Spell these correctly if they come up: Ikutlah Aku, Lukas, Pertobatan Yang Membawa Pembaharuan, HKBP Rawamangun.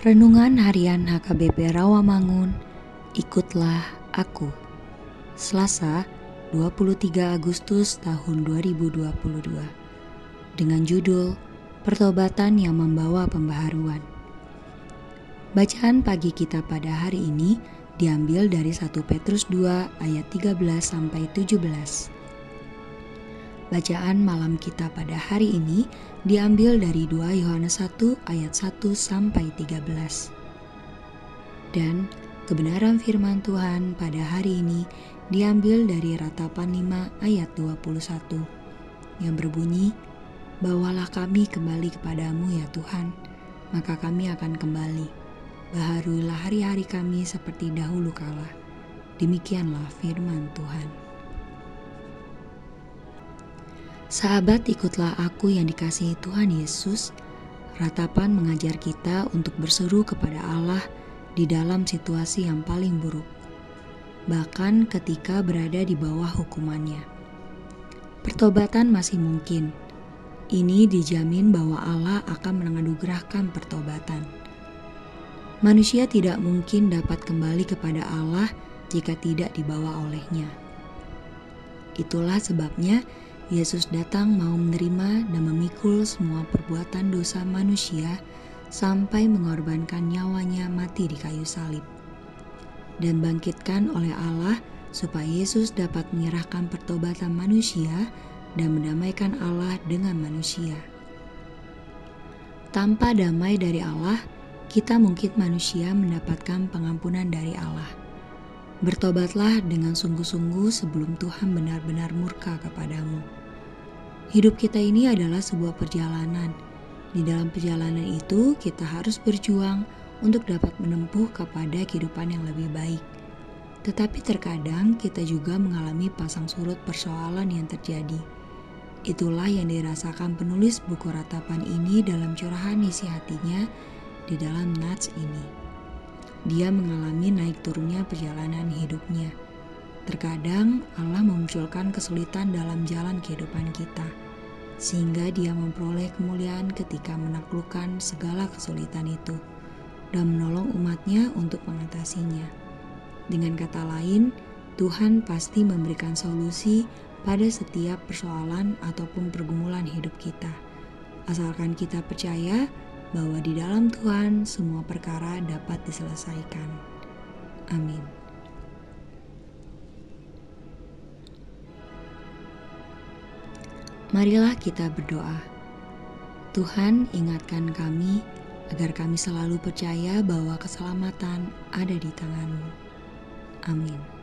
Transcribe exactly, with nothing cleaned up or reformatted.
Renungan Harian H K B P Rawamangun, Ikutlah Aku. Selasa, dua puluh tiga Agustus tahun dua ribu dua puluh dua. Dengan judul Pertobatan Yang Membawa Pembaharuan. Bacaan pagi kita pada hari ini diambil dari satu Petrus dua ayat tiga belas sampai tujuh belas. Bacaan malam kita pada hari ini diambil dari dua Yohanes satu ayat satu sampai tiga belas. Dan kebenaran firman Tuhan pada hari ini diambil dari Ratapan lima ayat dua puluh satu yang berbunyi, "Bawalah kami kembali kepadamu ya Tuhan, maka kami akan kembali. Baharuilah hari-hari kami seperti dahulu kala." Demikianlah firman Tuhan. Sahabat, ikutlah aku yang dikasihi Tuhan Yesus. Ratapan mengajar kita untuk berseru kepada Allah di dalam situasi yang paling buruk, bahkan ketika berada di bawah hukumannya. Pertobatan masih mungkin. Ini dijamin bahwa Allah akan menganugerahkan pertobatan. Manusia tidak mungkin dapat kembali kepada Allah jika tidak dibawa olehnya. Itulah sebabnya Yesus datang mau menerima dan memikul semua perbuatan dosa manusia sampai mengorbankan nyawanya mati di kayu salib, dan bangkitkan oleh Allah supaya Yesus dapat menyerahkan pertobatan manusia dan mendamaikan Allah dengan manusia. Tanpa damai dari Allah, kita mungkin manusia mendapatkan pengampunan dari Allah. Bertobatlah dengan sungguh-sungguh sebelum Tuhan benar-benar murka kepadamu. Hidup kita ini adalah sebuah perjalanan. Di dalam perjalanan itu, kita harus berjuang untuk dapat menempuh kepada kehidupan yang lebih baik. Tetapi terkadang kita juga mengalami pasang surut persoalan yang terjadi. Itulah yang dirasakan penulis buku Ratapan ini dalam curahan isi hatinya di dalam nats ini. Dia mengalami naik turunnya perjalanan hidupnya. Terkadang Allah memunculkan kesulitan dalam jalan kehidupan kita, sehingga Dia memperoleh kemuliaan ketika menaklukkan segala kesulitan itu dan menolong umatnya untuk mengatasinya. Dengan kata lain, Tuhan pasti memberikan solusi pada setiap persoalan ataupun pergumulan hidup kita, asalkan kita percaya bahwa di dalam Tuhan semua perkara dapat diselesaikan. Amin. Marilah kita berdoa. Tuhan, ingatkan kami agar kami selalu percaya bahwa keselamatan ada di tangan-Mu. Amin.